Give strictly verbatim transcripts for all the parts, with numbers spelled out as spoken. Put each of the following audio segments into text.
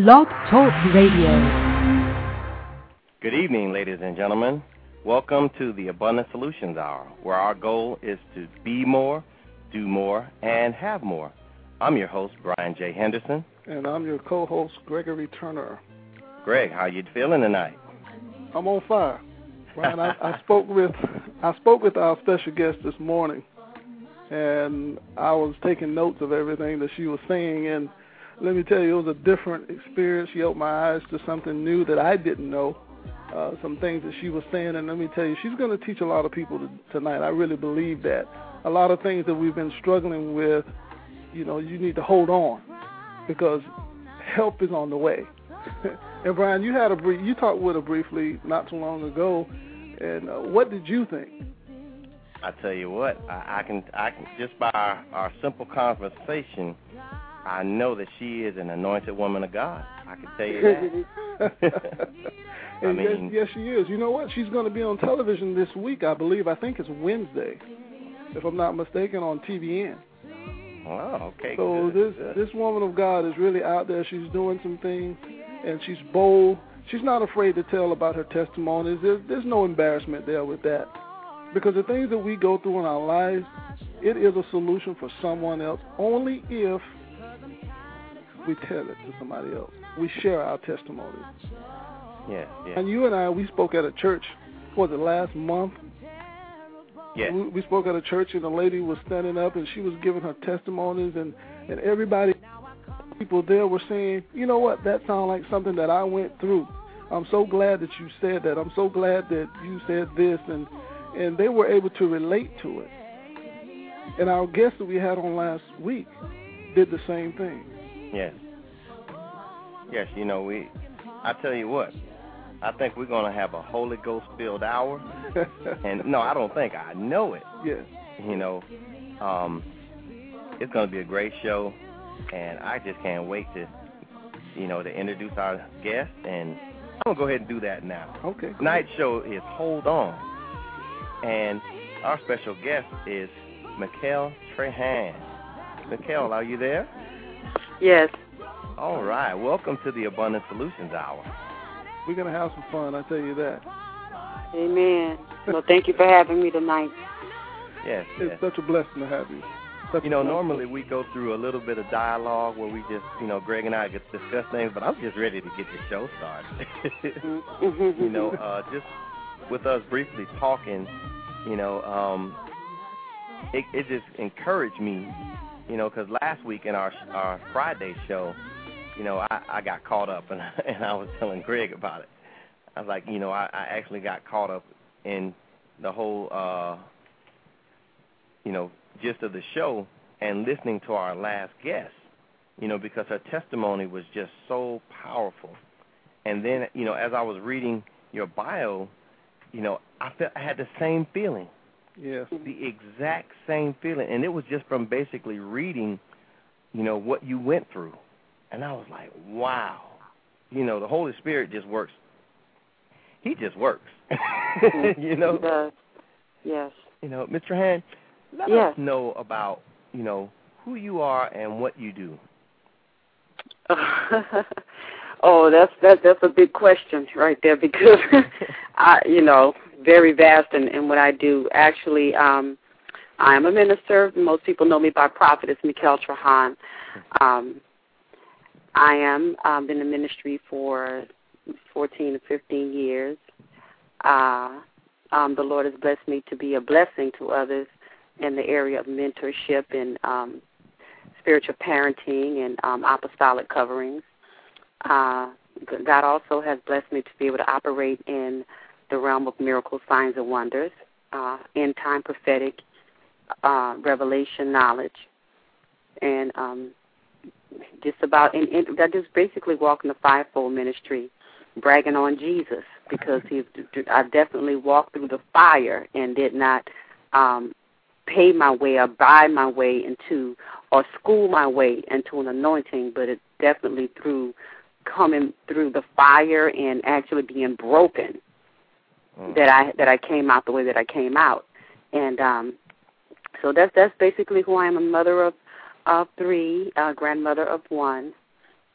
Love Talk Radio. Good evening, ladies and gentlemen. Welcome to the Abundant Solutions Hour, where our goal is to be more, do more, and have more. I'm your host, Brian J. Henderson. And I'm your co-host, Gregory Turner. Greg, how you feeling tonight? I'm on fire. Brian, I, I spoke with I spoke with our special guest this morning, and I was taking notes of everything that she was saying, and let me tell you, it was a different experience. She opened my eyes to something new that I didn't know, uh, some things that she was saying. And let me tell you, she's going to teach a lot of people to, tonight. I really believe that. A lot of things that we've been struggling with, you know, you need to hold on because help is on the way. And, Brian, you had a brief, you talked with her briefly not too long ago. And uh, what did you think? I tell you what, I, I, can, I can just by our, our simple conversation, I know that she is an anointed woman of God. I can tell you that. I mean, yes, yes, she is. You know what? She's going to be on television this week, I believe. I think it's Wednesday, if I'm not mistaken, on T V N. Oh, okay. So good, this good. This woman of God is really out there. She's doing some things, and she's bold. She's not afraid to tell about her testimonies. There's, there's no embarrassment there with that, because the things that we go through in our lives, it is a solution for someone else only if we tell it to somebody else. We share our testimony. Yeah, yeah. And you and I, we spoke at a church, was it last month? Yeah. We, we spoke at a church, and a lady was standing up, and she was giving her testimonies, and, and everybody, people there were saying, you know what, that sounds like something that I went through. I'm so glad that you said that. I'm so glad that you said this. And, and they were able to relate to it. And our guest that we had on last week did the same thing. Yes. Yes, you know, we. I tell you what, I think we're going to have a Holy Ghost-filled hour. And, no, I don't think. I know it. Yes. You know, um, it's going to be a great show, and I just can't wait to, you know, to introduce our guest, and I'm going to go ahead and do that now. Okay. Cool. Tonight's show is Hold On, and our special guest is Mykel Trahan. Mykel, are you there? Yes. All right. Welcome to the Abundant Solutions Hour. We're going to have some fun, I tell you that. Amen. Well, thank you for having me tonight. Yes. It's yes. such a blessing to have you. Such you know, normally we go through a little bit of dialogue where we just, you know, Greg and I just discuss things, but I'm just ready to get the show started. You know, uh, just with us briefly talking, you know, um, it, it just encouraged me. You know, because last week in our our Friday show, you know, I, I got caught up, and, and I was telling Greg about it. I was like, you know, I, I actually got caught up in the whole, uh, you know, gist of the show and listening to our last guest, you know, because her testimony was just so powerful. And then, you know, as I was reading your bio, you know, I felt I had the same feeling. Yes. The exact same feeling. And it was just from basically reading, you know, what you went through. And I was like, wow. You know, the Holy Spirit just works. He just works. You know? He does. Yes. You know, Mister Trahan, let yes. us know about, you know, who you are and what you do. Oh, that's that, that's a big question right there, because, I, you know, very vast in, in what I do. Actually, um, I'm a minister. Most people know me by Prophetess Mykel Trahan. Um, I am um, in the ministry for fourteen to fifteen years. Uh, um, the Lord has blessed me to be a blessing to others in the area of mentorship and um, spiritual parenting and um, apostolic coverings. Uh, God also has blessed me to be able to operate in the realm of miracles, signs, and wonders, uh, end-time prophetic uh, revelation knowledge, and um, just about and, and I just basically walking the fivefold ministry, bragging on Jesus, because he, I definitely walked through the fire and did not um, pay my way or buy my way into or school my way into an anointing, but it definitely through coming through the fire and actually being broken. That I that I came out the way that I came out, and um, so that's that's basically who I am. A mother of of three, a grandmother of one,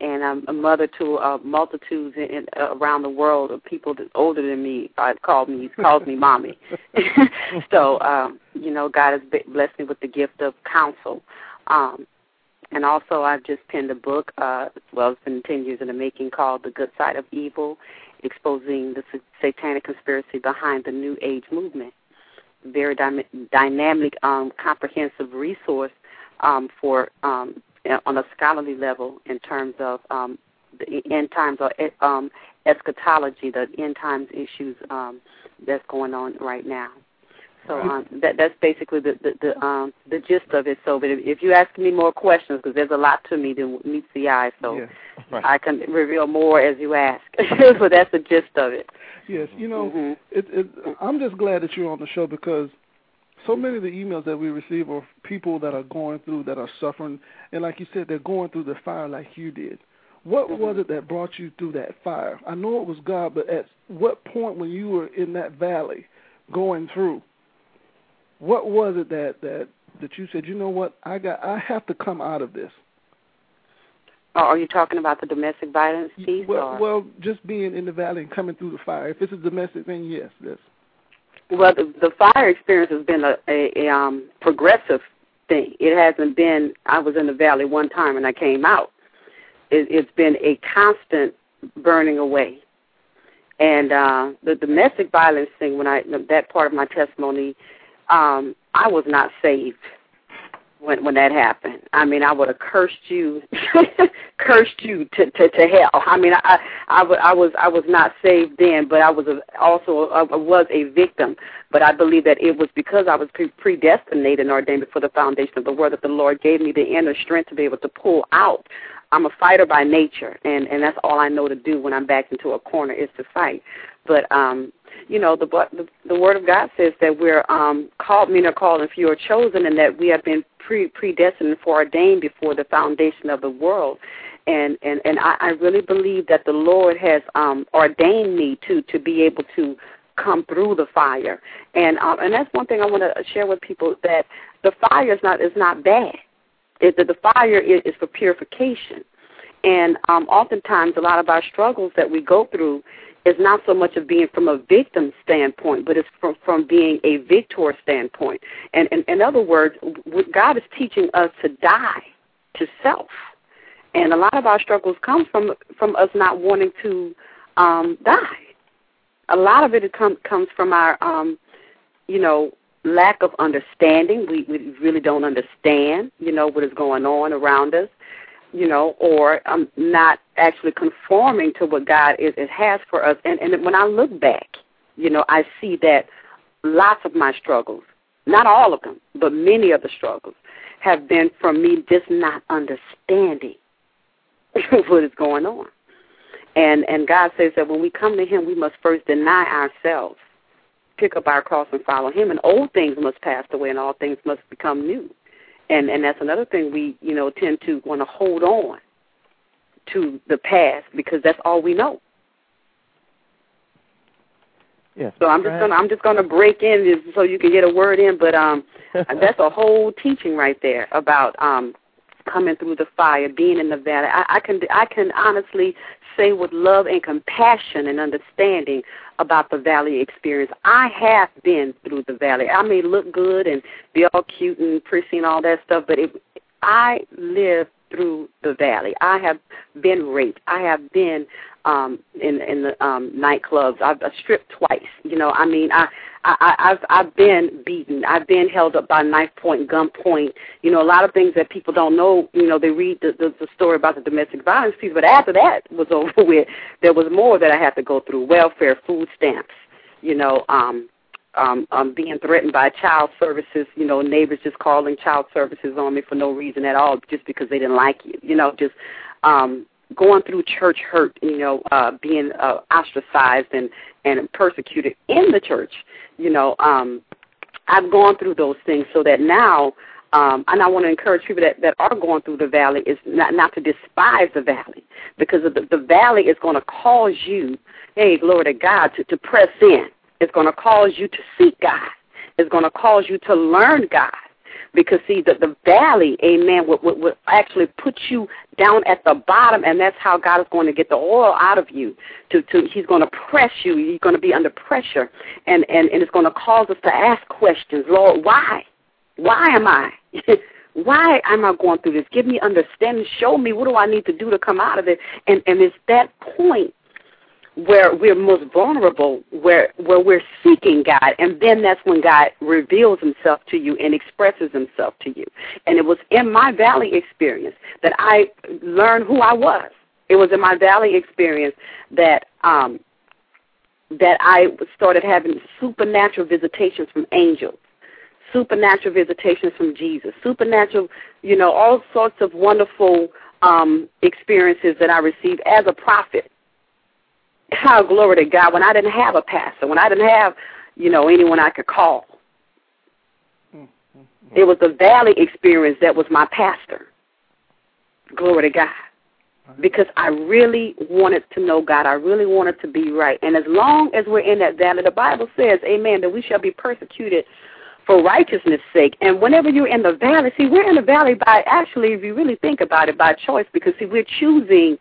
and I'm a mother to uh, multitudes in, in, uh, around the world of people that older than me. Uh, called me, calls me mommy. So, um, you know, God has blessed me with the gift of counsel. Um, and also I've just penned a book, uh, well, it's been ten years in the making, called The Good Side of Evil, Exposing the Satanic Conspiracy Behind the New Age Movement. Very dy- dynamic, um, comprehensive resource um, for um, on a scholarly level in terms of um, the end times or um, eschatology, the end times issues um, that's going on right now. So um, that, that's basically the the, the, um, the gist of it. So, but if, if you ask me more questions, because there's a lot to me that meets the eye, so yes, right. I can reveal more as you ask. So that's the gist of it. Yes, you know, mm-hmm. it, it, I'm just glad that you're on the show, because so many of the emails that we receive are people that are going through, that are suffering, and like you said, they're going through the fire like you did. What mm-hmm. was it that brought you through that fire? I know it was God, but at what point when you were in that valley going through, what was it that, that, that you said, you know what, I got, I have to come out of this? Oh, are you talking about the domestic violence piece? Well, or? well, just being in the valley and coming through the fire. If it's a domestic thing, yes, yes. Well, the, the fire experience has been a, a, a um, progressive thing. It hasn't been, I was in the valley one time and I came out. It, it's been a constant burning away. And uh, the domestic violence thing, when I that part of my testimony, Um, I was not saved when when that happened. I mean, I would have cursed you, cursed you to, to, to hell. I mean, I I, I was I was not saved then, but I was a, also I was a victim. But I believe that it was because I was pre- predestinated and ordained before the foundation of the world that the Lord gave me the inner strength to be able to pull out. I'm a fighter by nature, and, and that's all I know to do when I'm backed into a corner is to fight. But, um, you know, the, the the Word of God says that we're um, called, men are called, and few are chosen, and that we have been pre- predestined and foreordained before the foundation of the world. And and, and I, I really believe that the Lord has um, ordained me to, to be able to come through the fire. And um, and that's one thing I want to share with people, that the fire is not is not bad. Is that the fire is, is for purification. And um, oftentimes a lot of our struggles that we go through is not so much of being from a victim standpoint, but it's from, from being a victor standpoint. And, and in other words, God is teaching us to die to self. And a lot of our struggles come from, from us not wanting to um, die. A lot of it come, comes from our, um, you know, lack of understanding. We, we really don't understand, you know, what is going on around us, you know, or um, not actually conforming to what God is, it has for us. And, and when I look back, you know, I see that lots of my struggles, not all of them, but many of the struggles have been from me just not understanding what is going on. And, and God says that when we come to him, we must first deny ourselves, pick up our cross and follow him, and old things must pass away and all things must become new. And and that's another thing, we, you know, tend to want to hold on to the past because that's all we know. Yes. So I'm just gonna I'm just gonna break in this so you can get a word in, but um that's a whole teaching right there about um coming through the fire, being in the valley. I, I can I can honestly say with love and compassion and understanding about the valley experience, I have been through the valley. I may look good and be all cute and pretty and all that stuff, but it, I lived through the valley. I have been raped. I have been um, in in the um, nightclubs. I've stripped twice. You know, I mean, I, I I've I've been beaten. I've been held up by knife point, gun point. You know, a lot of things that people don't know. You know, they read the, the, the story about the domestic violence piece, but after that was over with, there was more that I had to go through: welfare, food stamps. You know, um, um, um, being threatened by child services. You know, neighbors just calling child services on me for no reason at all, just because they didn't like you. You know, just. Um, going through church hurt, you know, uh, being uh, ostracized and, and persecuted in the church, you know, um, I've gone through those things so that now, um, and I want to encourage people that, that are going through the valley is not, not to despise the valley, because the, the valley is going to cause you, hey, glory to God, to, to press in. It's going to cause you to seek God. It's going to cause you to learn God. Because, see, the, the valley, amen, will, will, will actually put you down at the bottom, and that's how God is going to get the oil out of you. To, to, he's going to press you. You're going to be under pressure, and, and, and it's going to cause us to ask questions. Lord, why? Why am I? Why am I going through this? Give me understanding. Show me what do I need to do to come out of it. And, and it's that point where we're most vulnerable, where where we're seeking God, and then that's when God reveals himself to you and expresses himself to you. And it was in my valley experience that I learned who I was. It was in my valley experience that um, that I started having supernatural visitations from angels, supernatural visitations from Jesus, supernatural, you know, all sorts of wonderful um, experiences that I received as a prophet. Oh, glory to God, when I didn't have a pastor, when I didn't have, you know, anyone I could call. Mm-hmm. It was the valley experience that was my pastor. Glory to God. Right. Because I really wanted to know God. I really wanted to be right. And as long as we're in that valley, the Bible says, amen, that we shall be persecuted for righteousness' sake. And whenever you're in the valley, see, we're in the valley by, actually, if you really think about it, by choice, because, see, we're choosing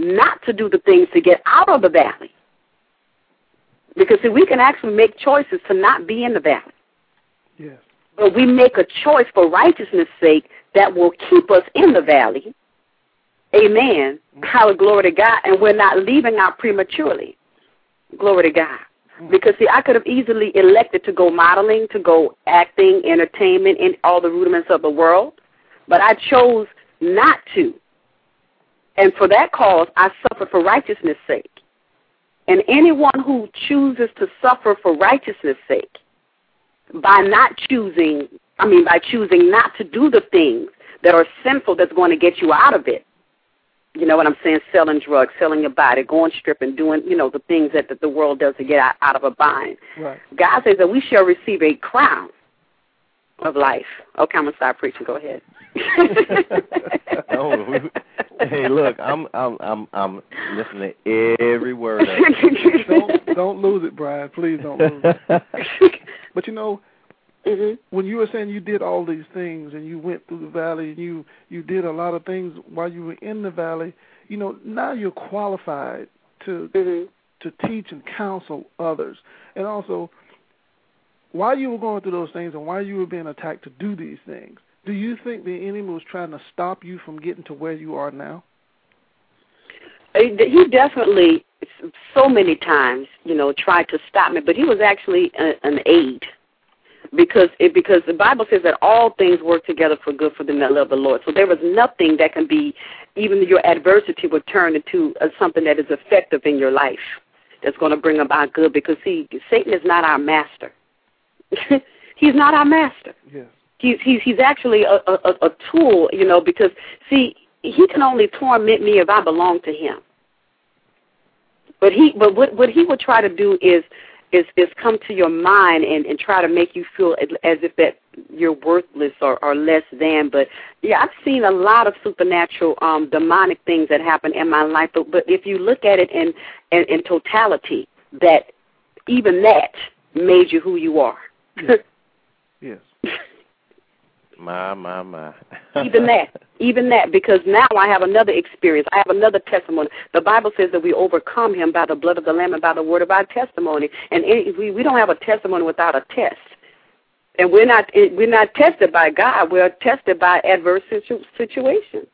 not to do the things to get out of the valley. Because, see, we can actually make choices to not be in the valley. Yes. But we make a choice for righteousness' sake that will keep us in the valley. Amen. Mm-hmm. Hallelujah, glory to God. And we're not leaving out prematurely. Glory to God. Mm-hmm. Because, see, I could have easily elected to go modeling, to go acting, entertainment, and all the rudiments of the world. But I chose not to. And for that cause, I suffered for righteousness' sake. And anyone who chooses to suffer for righteousness' sake by not choosing, I mean, by choosing not to do the things that are sinful that's going to get you out of it, you know what I'm saying, selling drugs, selling your body, going stripping, doing, you know, the things that, that the world does to get out, out of a bind. Right. God says that we shall receive a crown of life. Okay, I'm going to stop preaching. Go ahead. No, hey, look, I'm I'm I'm I'm listening to every word. don't don't lose it, Brian. Please don't lose it. But you know, mm-hmm. when you were saying you did all these things and you went through the valley and you you did a lot of things while you were in the valley, you know, now you're qualified to mm-hmm. to teach and counsel others, and also. While you were going through those things and while you were being attacked to do these things, do you think the enemy was trying to stop you from getting to where you are now? He definitely, so many times, you know, tried to stop me, but he was actually a, an aid because it, because the Bible says that all things work together for good for them that love the Lord. So there was nothing that can be, even your adversity would turn into something that is effective in your life that's going to bring about good because, see, Satan is not our master. He's not our master. Yeah. He's he's he's actually a, a a tool, you know, because see, he can only torment me if I belong to him. But he but what what he would try to do is is is come to your mind and, and try to make you feel as if that you're worthless or, or less than. But yeah, I've seen a lot of supernatural um, demonic things that happen in my life. But but if you look at it in in, in totality, that even that made you who you are. Yes. Yes. My, my, my. Even that. Even that, because now I have another experience. I have another testimony. The Bible says that we overcome him by the blood of the Lamb and by the word of our testimony. And it, we, we don't have a testimony without a test. And we're not it, we're not tested by God. We're tested by adverse situ- situations.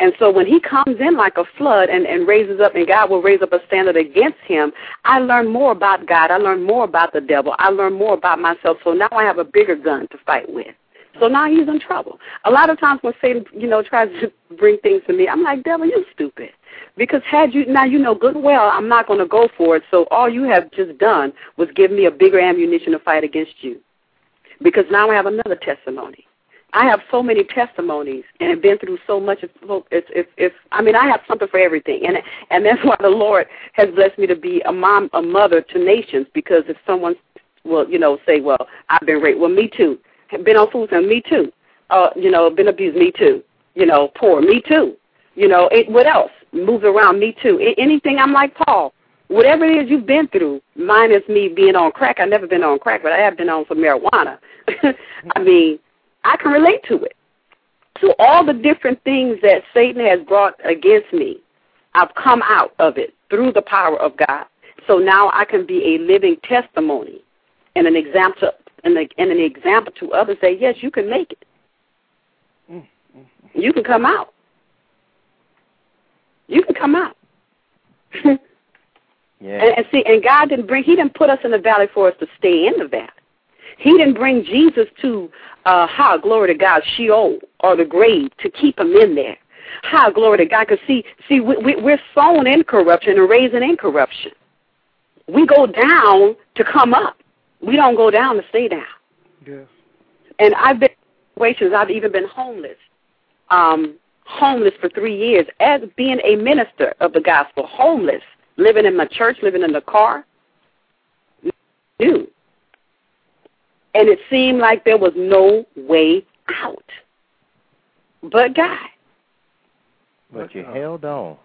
And so when he comes in like a flood and, and raises up, and God will raise up a standard against him, I learn more about God. I learn more about the devil. I learn more about myself. So now I have a bigger gun to fight with. So now he's in trouble. A lot of times when Satan, you know, tries to bring things to me, I'm like, devil, you're stupid. Because had you, now you know good and well, I'm not going to go for it. So all you have just done was give me a bigger ammunition to fight against you. Because now I have another testimony. I have so many testimonies and have been through so much. It's, it's, it's, I mean, I have something for everything, and and that's why the Lord has blessed me to be a mom, a mother to nations. Because if someone will, you know, say, "Well, I've been raped," well, me too. Been on food stamps, me too. Uh, you know, been abused, me too. You know, poor, me too. You know, it, what else? Moved around, me too. Anything, I'm like Paul. whatever it is you've been through, minus me being on crack. I've never been on crack, but I have been on some marijuana. I mean, I can relate to it. To all the different things that Satan has brought against me, I've come out of it through the power of God. So now I can be a living testimony and an example, and an example to others that, yes, you can make it. You can come out. You can come out. yeah. and, and see, and God didn't bring, he didn't put us in the valley for us to stay in the valley. He didn't bring Jesus to, uh, how, glory to God, Sheol or the grave to keep him in there. How, glory to God, because see, see we, we, we're sown in corruption and raised in corruption. We go down to come up. We don't go down to stay down. Yeah. And I've been in situations, I've even been homeless. Um, homeless for three years as being a minister of the gospel, homeless, living in my church, living in the car. Dude. And it seemed like there was no way out but God. But you held on.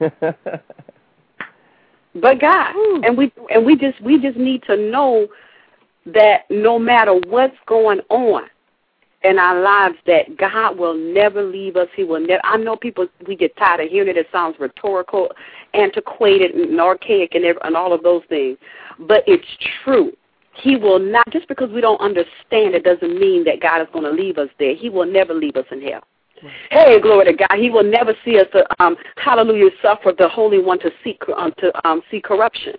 But God. Ooh. And we and we just we just need to know that no matter what's going on in our lives, that God will never leave us. He will never. I know people, we get tired of hearing it. It sounds rhetorical, antiquated, and archaic, and, and all of those things. But it's true. He will not, just because we don't understand it doesn't mean that God is going to leave us there. He will never leave us in hell. Hey, glory to God. He will never see us, to, um, hallelujah, suffer the Holy One to see, um, to um, see corruption.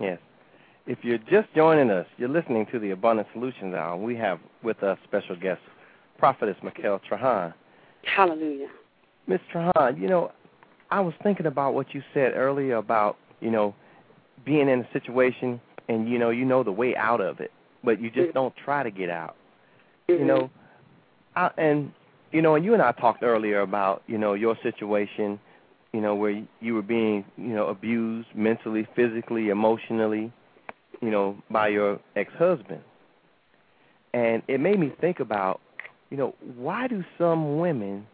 Yes. If you're just joining us, you're listening to the Abundant Solutions Hour. We have with us special guest, Prophetess Mykel Trahan. Hallelujah. Miz Trahan, you know, I was thinking about what you said earlier about, you know, being in a situation and, you know, you know the way out of it, but you just mm-hmm. don't try to get out. Mm-hmm. You know, I, and, you know, and you and I talked earlier about, you know, your situation, you know, where you were being, you know, abused mentally, physically, emotionally, you know, by your ex-husband. And it made me think about, you know, why do some women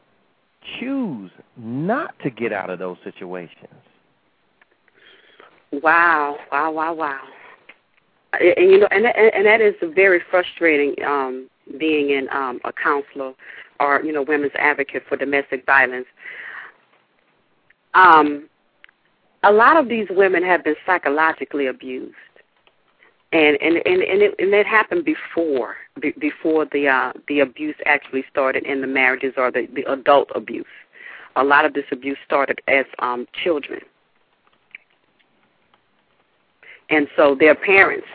choose not to get out of those situations? Wow, wow, wow, wow. And, and you know, and, and, and that is very frustrating, um, being in um, a counselor or, you know, women's advocate for domestic violence. Um, a lot of these women have been psychologically abused. And and and and it, and it happened before b- before the uh, the abuse actually started in the marriages or the, the adult abuse. A lot of this abuse started as um, children, and so their parents,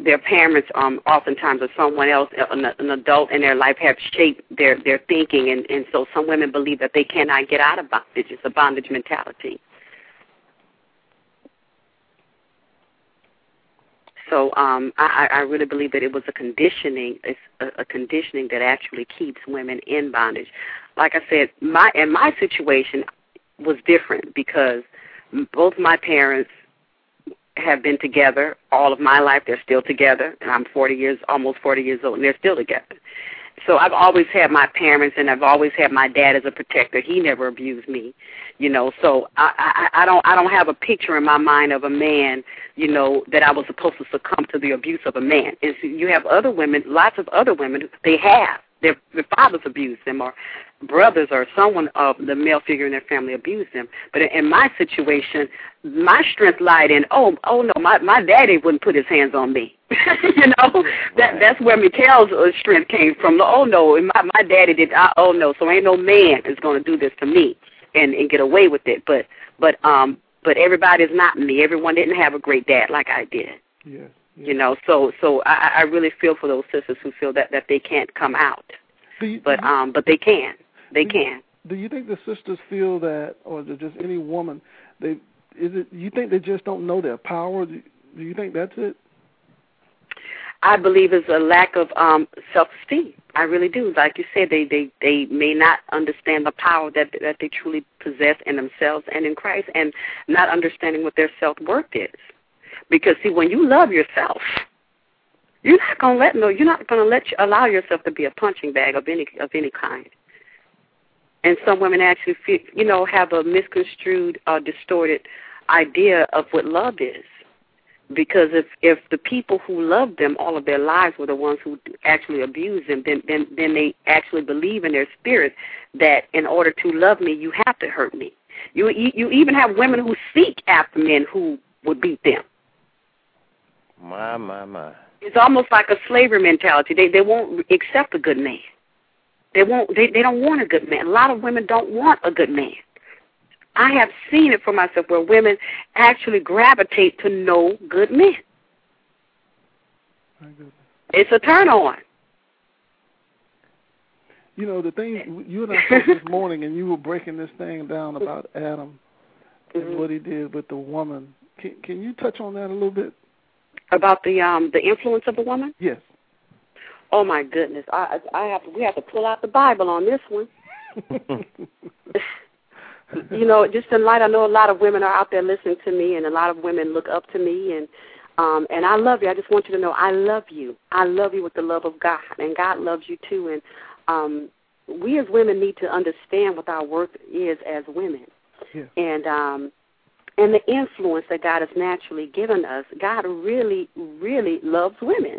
their parents, um, oftentimes or someone else, an, an adult in their life, have shaped their, their thinking, and, and so some women believe that they cannot get out of bondage. It's a bondage mentality. So um, I, I really believe that it was a conditioning, it's a, a conditioning that actually keeps women in bondage. Like I said, my and my situation was different because both my parents have been together all of my life. They're still together, and I'm forty years, almost forty years old, and they're still together. So I've always had my parents, and I've always had my dad as a protector. He never abused me, you know. So I, I, I don't, I don't have a picture in my mind of a man, you know, that I was supposed to succumb to the abuse of a man. And so you have other women, lots of other women, they have their, their fathers abused them, or brothers, or someone of the male figure in their family abused them. But in my situation, my strength lied in, oh, oh no, my, my daddy wouldn't put his hands on me. You know, that that's where Mykel's strength came from. Oh no, my my daddy did. I, oh no, so ain't no man is going to do this to me and, and get away with it. But but um but everybody's not me. Everyone didn't have a great dad like I did. Yeah. yeah. You know, so so I, I really feel for those sisters who feel that, that they can't come out. Do you, but do you, um but they can. They do you, can. Do you think the sisters feel that, or just any woman? They is it? You think they just don't know their power? Do, do you think that's it? I believe it's a lack of um, self-esteem. I really do. Like you said, they, they, they may not understand the power that that they truly possess in themselves and in Christ, and not understanding what their self-worth is. Because, see, when you love yourself, you're not going to let no, you're not going to let you, allow yourself to be a punching bag of any of any kind. And some women actually, feel, you know, have a misconstrued or distorted idea of what love is. Because if, if the people who love them all of their lives were the ones who actually abuse them, then, then, then they actually believe in their spirit that in order to love me, you have to hurt me. You, you even have women who seek after men who would beat them. My, my, my. It's almost like a slavery mentality. They they won't accept a good man. They won't. They, they don't want a good man. A lot of women don't want a good man. I have seen it for myself where women actually gravitate to no good men. My goodness. It's a turn on. You know, the thing you and I spoke this morning, and you were breaking this thing down about Adam and mm-hmm. what he did with the woman. Can, can you touch on that a little bit? About the um, the influence of the woman? Yes. Oh my goodness! I I have to, we have to pull out the Bible on this one. You know, just in light, I know a lot of women are out there listening to me, and a lot of women look up to me, and um, and I love you. I just want you to know I love you. I love you with the love of God, and God loves you too. And um, we as women need to understand what our worth is as women, yeah. and um. And the influence that God has naturally given us, God really, really loves women.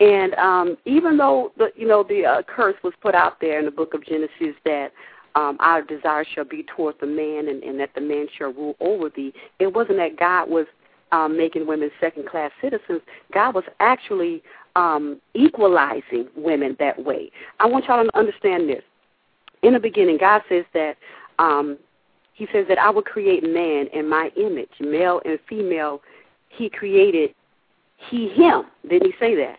And um, even though, the, you know, the uh, curse was put out there in the book of Genesis that um, our desire shall be toward the man and, and that the man shall rule over thee, it wasn't that God was um, making women second-class citizens. God was actually um, equalizing women that way. I want y'all to understand this. In the beginning, God says that um, He says that I will create man in my image, male and female. He created he, him. Didn't he say that?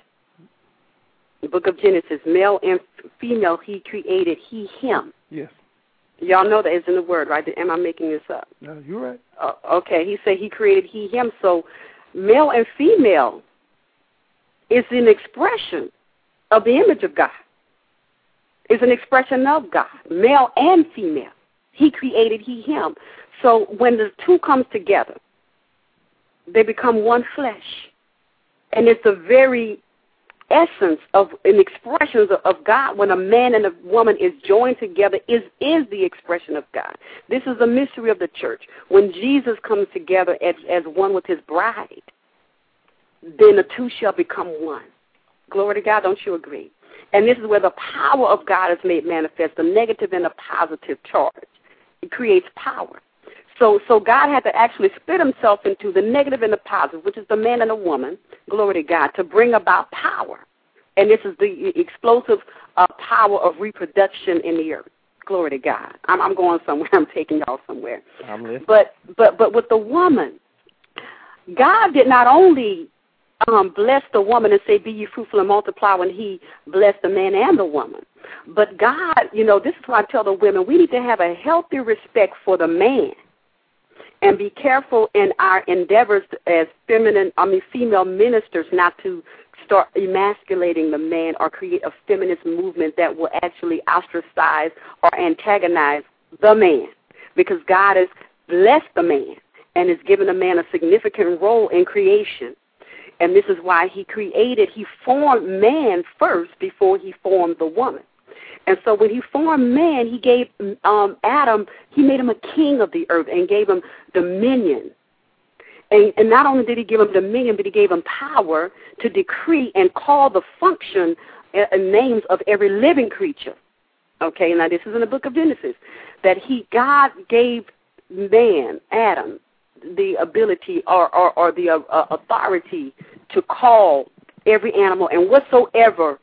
The book of Genesis, male and female, he created he, him. Yes. Y'all know that is in the word, right? Am I making this up? No, you're right. Uh, okay, he said he created he, him. So male and female is an expression of the image of God. It's an expression of God, male and female. He created he, him. So when the two comes together, they become one flesh. And it's the very essence of an expression of God. When a man and a woman is joined together, is, is the expression of God. This is the mystery of the church. When Jesus comes together as, as one with his bride, then the two shall become one. Glory to God, don't you agree? And this is where the power of God is made manifest, the negative and the positive charge. It creates power. So so God had to actually split himself into the negative and the positive, which is the man and the woman, glory to God, to bring about power. And this is the explosive uh, power of reproduction in the earth. Glory to God. I'm, I'm going somewhere. I'm taking y'all somewhere. I'm listening. But, but, but with the woman, God did not only um, bless the woman and say, be ye fruitful and multiply when he blessed the man and the woman. But God, you know, this is why I tell the women, we need to have a healthy respect for the man and be careful in our endeavors as feminine, I mean, female ministers not to start emasculating the man or create a feminist movement that will actually ostracize or antagonize the man, because God has blessed the man and has given the man a significant role in creation. And this is why he created, he formed man first before he formed the woman. And so when he formed man, he gave um, Adam, he made him a king of the earth and gave him dominion. And, and not only did he give him dominion, but he gave him power to decree and call the function and names of every living creature. Okay, now this is in the book of Genesis, that he, God gave man, Adam, the ability or, or, or the uh, authority to call every animal and whatsoever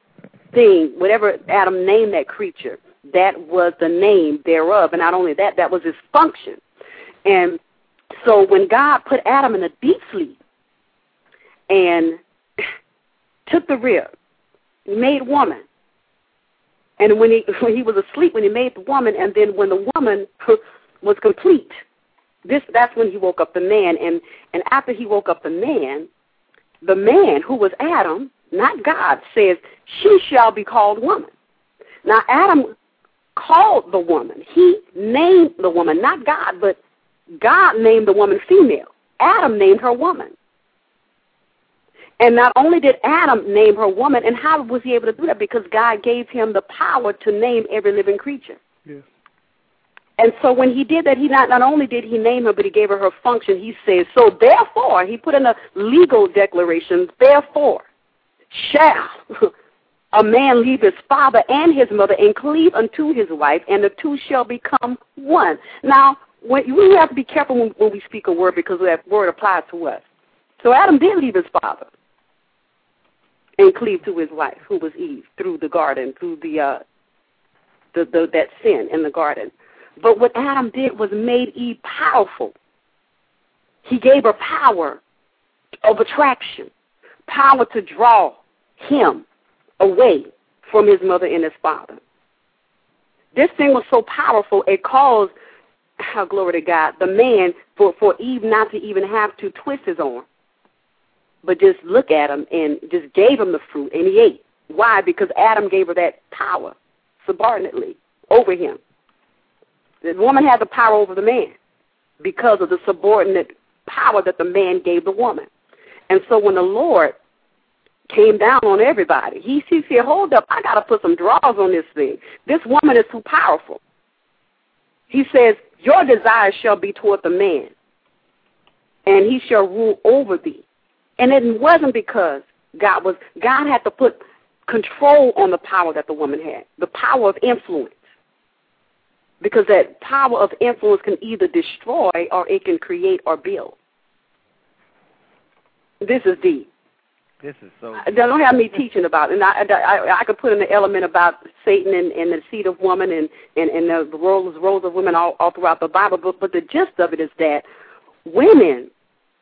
thing, whatever Adam named that creature, that was the name thereof. And not only that, that was his function. And so when God put Adam in a deep sleep and took the rib, made woman, and when he, when he was asleep, when he made the woman, and then when the woman was complete, This, that's when he woke up the man, and, and after he woke up the man, the man who was Adam, not God, says, she shall be called woman. Now, Adam called the woman. He named the woman, not God, but God named the woman female. Adam named her woman. And not only did Adam name her woman, and how was he able to do that? Because God gave him the power to name every living creature. Yes. And so when he did that, he not, not only did he name her, but he gave her her function. He says, so therefore, he put in a legal declaration, therefore shall a man leave his father and his mother and cleave unto his wife, and the two shall become one. Now, when, we have to be careful when, when we speak a word, because that word applies to us. So Adam did leave his father and cleave to his wife, who was Eve, through the garden, through the, uh, the, the that sin in the garden. But what Adam did was made Eve powerful. He gave her power of attraction, power to draw him away from his mother and his father. This thing was so powerful, it caused, oh, glory to God, the man, for, for Eve not to even have to twist his arm, but just look at him and just gave him the fruit, and he ate. Why? Because Adam gave her that power subordinately over him. The woman had the power over the man because of the subordinate power that the man gave the woman. And so when the Lord came down on everybody, he, he said, hold up, I got to put some draws on this thing. This woman is too powerful. He says, your desire shall be toward the man, and he shall rule over thee. And it wasn't because God was, God had to put control on the power that the woman had, the power of influence. Because that power of influence can either destroy or it can create or build. This is deep. This is so deep. I don't have me teaching about it. And I, I, I could put in the element about Satan and, and the seed of woman and, and, and the roles, roles of women all, all throughout the Bible. But, but the gist of it is that women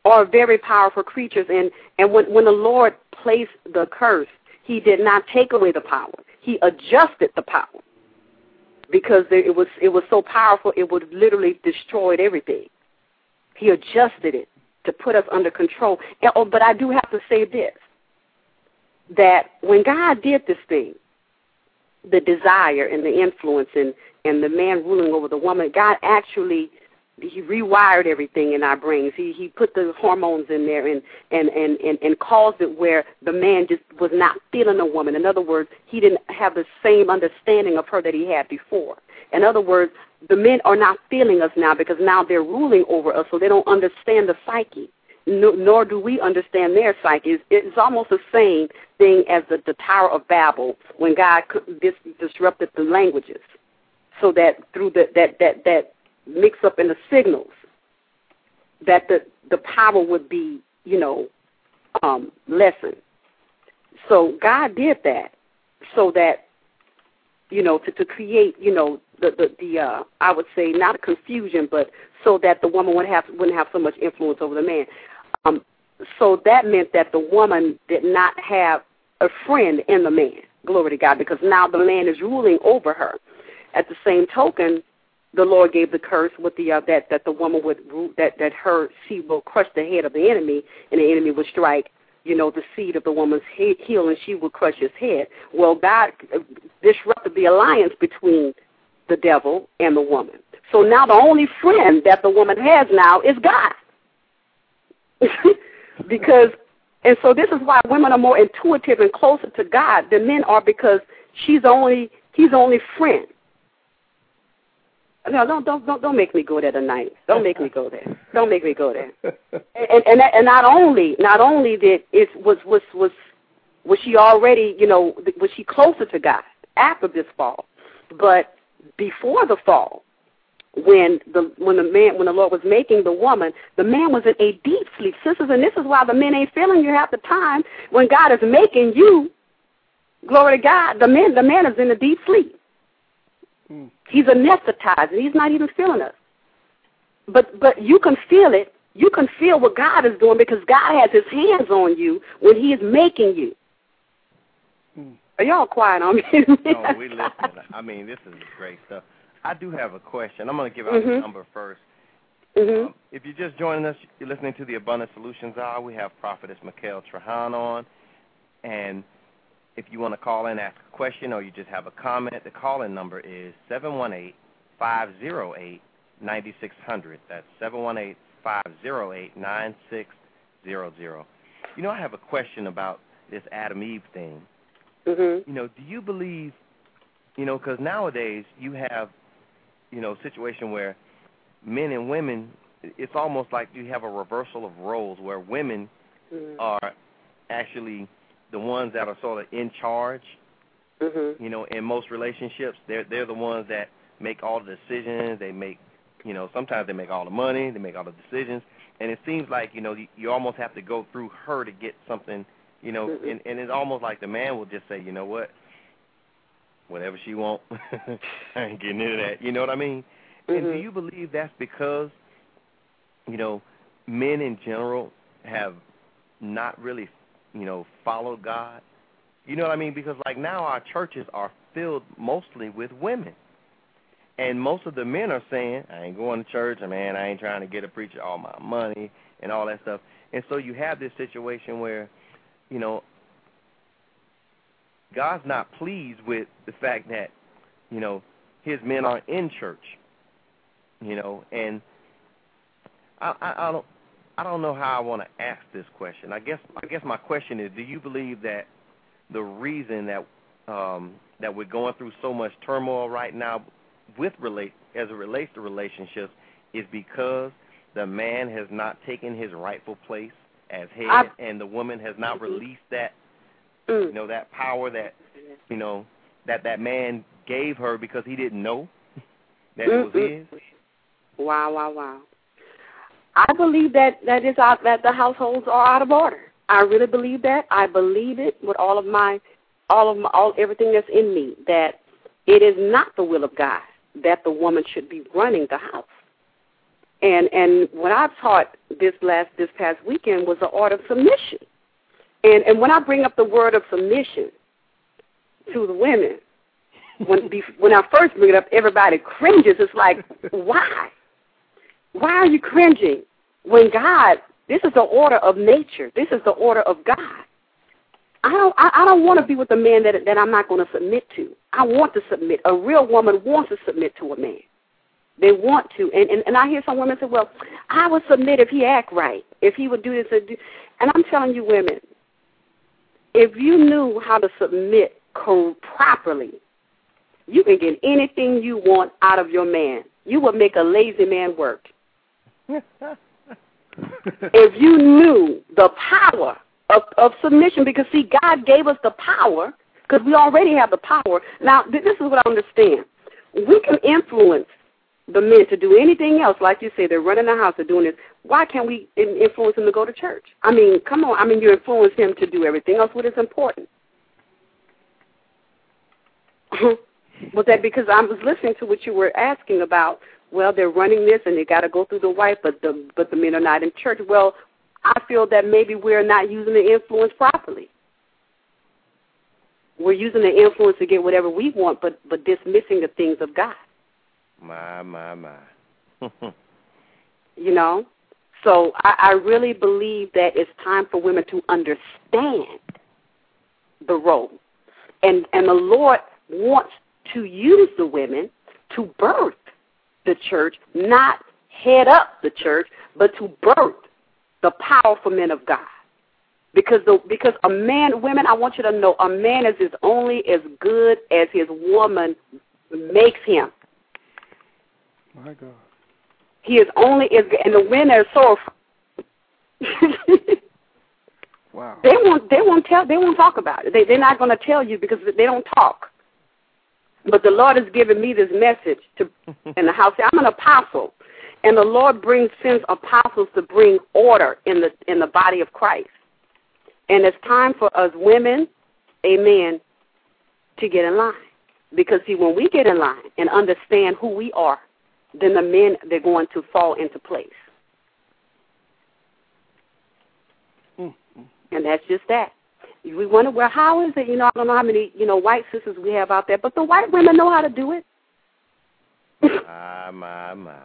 are very powerful creatures. And, and when, when the Lord placed the curse, he did not take away the power. He adjusted the power. Because it was it was so powerful, it would literally destroy everything. He adjusted it to put us under control. And, oh, but I do have to say this, that when God did this thing, the desire and the influence and, and the man ruling over the woman, God actually, he rewired everything in our brains. He he put the hormones in there and, and, and, and, and caused it where the man just was not feeling a woman. In other words, he didn't have the same understanding of her that he had before. In other words, the men are not feeling us now because now they're ruling over us, so they don't understand the psyche, no, nor do we understand their psyche. It's, it's almost the same thing as the, the Tower of Babel when God dis- disrupted the languages so that through the, that, that, that, mix up in the signals that the, the power would be, you know, um, lessened. So God did that so that, you know, to, to create, you know, the, the, the uh, I would say not a confusion, but so that the woman would have, wouldn't have so much influence over the man. Um, so that meant that the woman did not have a friend in the man, glory to God, because now the man is ruling over her. At the same token, the Lord gave the curse with the uh, that that the woman would that that her seed will crush the head of the enemy, and the enemy would strike, you know, the seed of the woman's head, heel, and she would crush his head. Well, God disrupted the alliance between the devil and the woman. So now the only friend that the woman has now is God, because and so this is why women are more intuitive and closer to God than men are, because she's only he's only friend. No, don't don't don't don't make me go there tonight. Don't make me go there. Don't make me go there. And and and not only not only that it was was was was she already, you know, was she closer to God after this fall, but before the fall, when the when the man when the Lord was making the woman, the man was in a deep sleep, sisters, and this is why the men ain't feeling you half the time when God is making you. Glory to God, the man the man is in a deep sleep. He's anesthetized, and he's not even feeling us. But but you can feel it. You can feel what God is doing because God has his hands on you when he is making you. Mm. Are y'all quiet on me? No, we listening. I mean, this is great stuff. I do have a question. I'm going to give out mm-hmm. the number first. Mm-hmm. Um, if you're just joining us, you're listening to the Abundant Solutions Hour. We have Prophetess Mykel Trahan on, and if you want to call in, ask a question, or you just have a comment, the call-in number is seven one eight, five oh eight, nine six zero zero. That's seven one eight, five oh eight, nine six zero zero. You know, I have a question about this Adam-Eve thing. Mm-hmm. You know, do you believe, you know, because nowadays you have, you know, situation where men and women, it's almost like you have a reversal of roles where women mm-hmm. are actually the ones that are sort of in charge, mm-hmm. you know, in most relationships. They're, they're the ones that make all the decisions. They make, you know, sometimes they make all the money. They make all the decisions. And it seems like, you know, you, you almost have to go through her to get something, you know, mm-hmm. and, and it's almost like the man will just say, you know what, whatever she want, I ain't getting into that. You know what I mean? Mm-hmm. And do you believe that's because, you know, men in general have not really, you know, followed God? You know what I mean? Because, like, now our churches are filled mostly with women. And most of the men are saying, I ain't going to church, and, man, I ain't trying to get a preacher all my money and all that stuff. And so you have this situation where, you know, God's not pleased with the fact that, you know, his men are in church, you know. And I, I, I don't I don't know how I want to ask this question. I guess I guess my question is, do you believe that the reason that um, that we're going through so much turmoil right now with relate as it relates to relationships is because the man has not taken his rightful place as head, I, and the woman has not released that? You know, that power that, you know, that that man gave her because he didn't know that mm-hmm. it was his. Wow, wow, wow. I believe that that is out, that the households are out of order. I really believe that. I believe it with all of my, all of my, all everything that's in me, that it is not the will of God that the woman should be running the house. And and what I taught this last this past weekend was the art of submission. And, and when I bring up the word of submission to the women, when, when I first bring it up, everybody cringes. It's like, why? Why are you cringing when God, this is the order of nature. This is the order of God. I don't, I, I don't want to be with a man that, that I'm not going to submit to. I want to submit. A real woman wants to submit to a man. They want to. And, and, and I hear some women say, well, I would submit if he act right, if he would do this. And, do. And I'm telling you women, if you knew how to submit code properly, you can get anything you want out of your man. You would make a lazy man work. If you knew the power of, of submission, because, see, God gave us the power because we already have the power. Now, th- this is what I understand. We can influence the men to do anything else. Like you say, they're running the house, they're doing this. Why can't we influence him to go to church? I mean, come on. I mean, you influence him to do everything else what is important. Was that because I was listening to what you were asking about, well, they're running this and they got to go through the wife, but the, but the men are not in church. Well, I feel that maybe we're not using the influence properly. We're using the influence to get whatever we want, but, but dismissing the things of God. My, my, my. You know? So I, I really believe that it's time for women to understand the role. And and the Lord wants to use the women to birth the church, not head up the church, but to birth the powerful men of God. Because the because a man, women, I want you to know, a man is, is only as good as his woman makes him. My God. He is only is, and the women are so. Wow. They won't. They won't tell. They won't talk about it. They, they're not going to tell you because they don't talk. But the Lord has given me this message to in the house. I'm an apostle, and the Lord brings sends apostles to bring order in the in the body of Christ. And it's time for us women, amen, to get in line. Because see, when we get in line and understand who we are, then the men, they're going to fall into place. Mm-hmm. And that's just that. We wonder, well, how is it? You know, I don't know how many, you know, white sisters we have out there, but the white women know how to do it. My, my, my.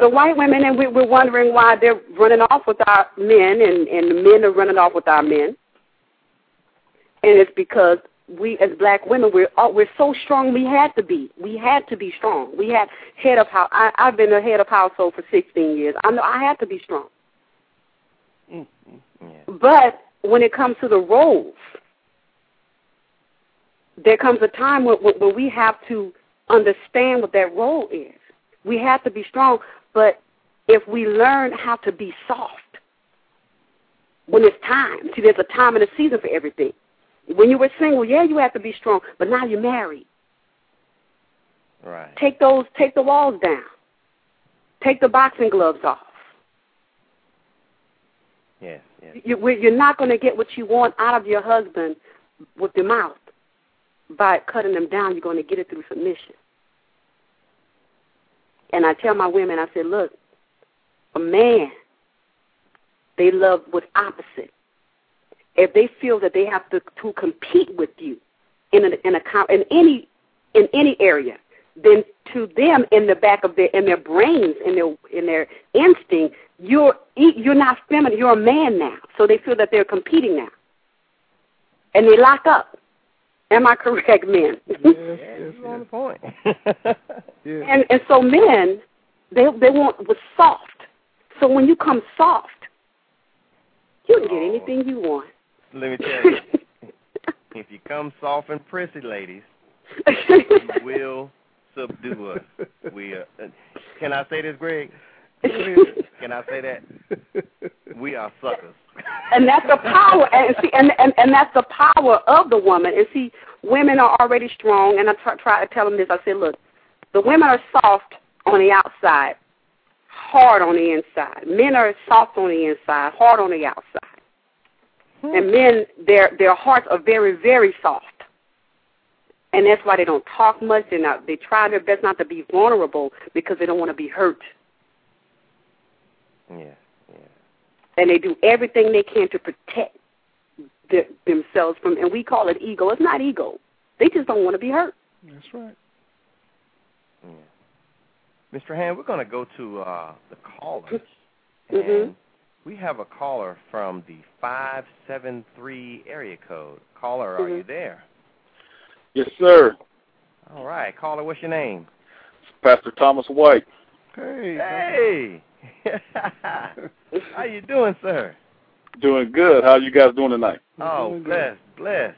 The white women, and we, we're wondering why they're running off with our men, and, and the men are running off with our men. And it's because we as black women, we're we're so strong. We had to be. We had to be strong. We had head of house. I, I've been a head of household for sixteen years. I know I had to be strong. Mm-hmm. Yeah. But when it comes to the roles, there comes a time when, when we have to understand what that role is. We have to be strong, but if we learn how to be soft when it's time. See, there's a time and a season for everything. When you were single, yeah, you have to be strong, but now you're married. Right. Take those, take the walls down. Take the boxing gloves off. Yes, yes. You, you're not going to get what you want out of your husband with your mouth. By cutting them down, you're going to get it through submission. And I tell my women, I say, look, a man, they love what's opposite. If they feel that they have to, to compete with you in, a, in, a, in, any, in any area, then to them in the back of their, in their brains, in their, in their instinct, you're, you're not feminine, you're a man now. So they feel that they're competing now. And they lock up. Am I correct, men? Yes, yes, you're on the point. Yes. And, and so men, they, they want what's soft. So when you come soft, you can get anything you want. Let me tell you, if you come soft and prissy, ladies, you will subdue us. We are, can I say this, Greg? Can I say that? We are suckers. And that's the power, and see, and, and, and that's the power of the woman. And see, women are already strong, and I t- try to tell them this. I say, look, the women are soft on the outside, hard on the inside. Men are soft on the inside, hard on the outside. Hmm. And men, their their hearts are very, very soft. And that's why they don't talk much. They're not, they try their best not to be vulnerable because they don't want to be hurt. Yeah, yeah. And they do everything they can to protect the, themselves from, and we call it ego. It's not ego. They just don't want to be hurt. That's right. Yeah. Mister Trahan, we're going to go to uh, the callers. And mm-hmm. we have a caller from the five seven three area code. Caller, mm-hmm. are you there? Yes, sir. All right. Caller, what's your name? It's Pastor Thomas White. Hey. Hey. How you doing, sir? Doing good. How are you guys doing tonight? Oh, blessed, blessed.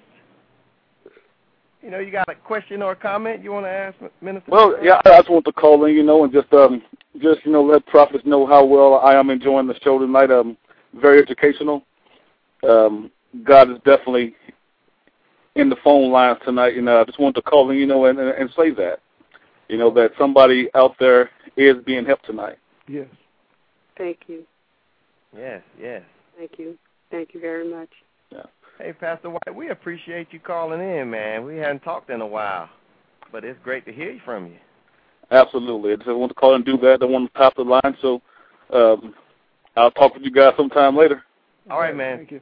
You know, you got a question or a comment you want to ask, Minister? Well, yeah, I just want to call in, you know, and just, um, just you know, let prophets know how well I am enjoying the show tonight. Um, very educational. Um, God is definitely in the phone lines tonight, and uh, I just wanted to call in, you know, and, and say that, you know, that somebody out there is being helped tonight. Yes. Thank you. Yes, yes. Thank you. Thank you very much. Yeah. Hey, Pastor White, we appreciate you calling in, man. We haven't talked in a while, but it's great to hear from you. Absolutely. I just want to call and do that. I want to top the line, so um, I'll talk with you guys sometime later. All right, man. Thank you.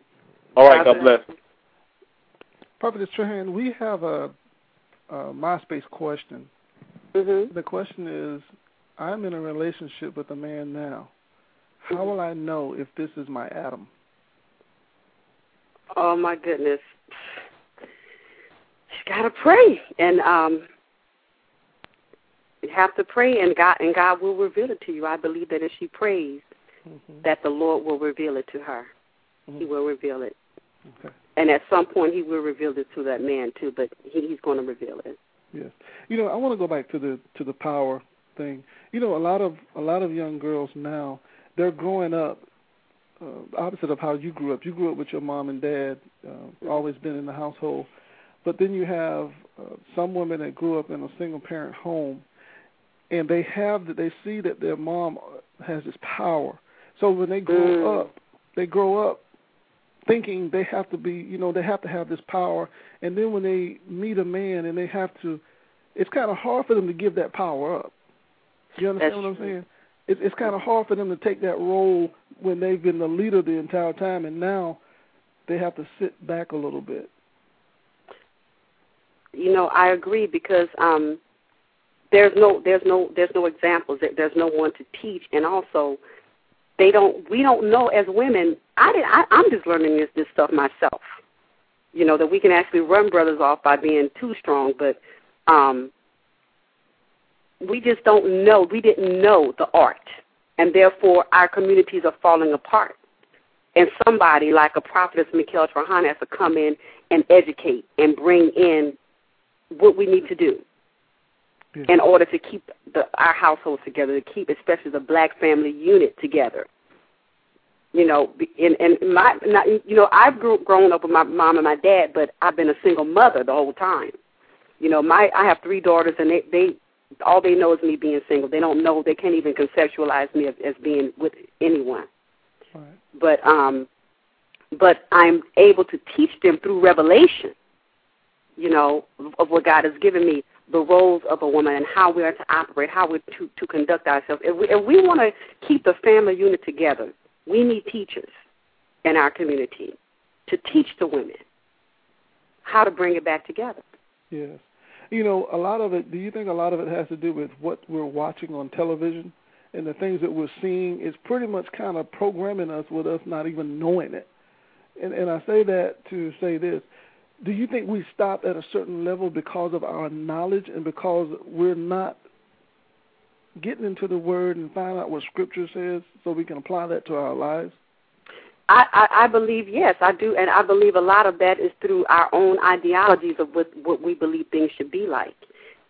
All right, God bless. Prophet Trahan, we have a, a MySpace question. Mm-hmm. The question is, I'm in a relationship with a man now. How mm-hmm. will I know if this is my Adam? Oh, my goodness. You got to pray. And um, you have to pray, and God and God will reveal it to you. I believe that if she prays, mm-hmm. that the Lord will reveal it to her. Mm-hmm. He will reveal it. Okay. And at some point, he will reveal it to that man, too, but he, he's going to reveal it. Yes. You know, I want to go back to the to the power thing. You know, a lot of, a lot of young girls now, they're growing up. Uh, opposite of how you grew up. You grew up with your mom and dad, uh, always been in the household. But then you have uh, some women that grew up in a single-parent home, and they have that they see that their mom has this power. So when they grow up, they grow up thinking they have to be, you know, they have to have this power. And then when they meet a man and they have to, it's kind of hard for them to give that power up. You understand That's what I'm true. saying? It's it's kind of hard for them to take that role when they've been the leader the entire time, and now they have to sit back a little bit. You know, I agree because um, there's no there's no there's no examples. There's no one to teach, and also they don't we don't know as women. I, did, I I'm just learning this this stuff myself. You know that we can actually run brothers off by being too strong, but. Um, We just don't know. We didn't know the art, and therefore our communities are falling apart. And somebody like a prophetess, Mykel Trahan, has to come in and educate and bring in what we need to do. mm-hmm. in order to keep the, our household together, to keep especially the black family unit together. You know, and, and my, not, you know, I've grew, grown up with my mom and my dad, but I've been a single mother the whole time. You know, my I have three daughters, and they, they all they know is me being single. They don't know, they can't even conceptualize me as, as being with anyone. Right. But um, but I'm able to teach them through revelation, you know, of what God has given me, the roles of a woman and how we are to operate, how we're to, to conduct ourselves. If we, if we want to keep the family unit together, we need teachers in our community to teach the women how to bring it back together. Yes. You know, a lot of it, do you think a lot of it has to do with what we're watching on television and the things that we're seeing is pretty much kind of programming us with us not even knowing it? And, and I say that to say this. Do you think we stop at a certain level because of our knowledge and because we're not getting into the Word and find out what Scripture says so we can apply that to our lives? I, I, I believe, yes, I do. And I believe a lot of that is through our own ideologies of what, what we believe things should be like.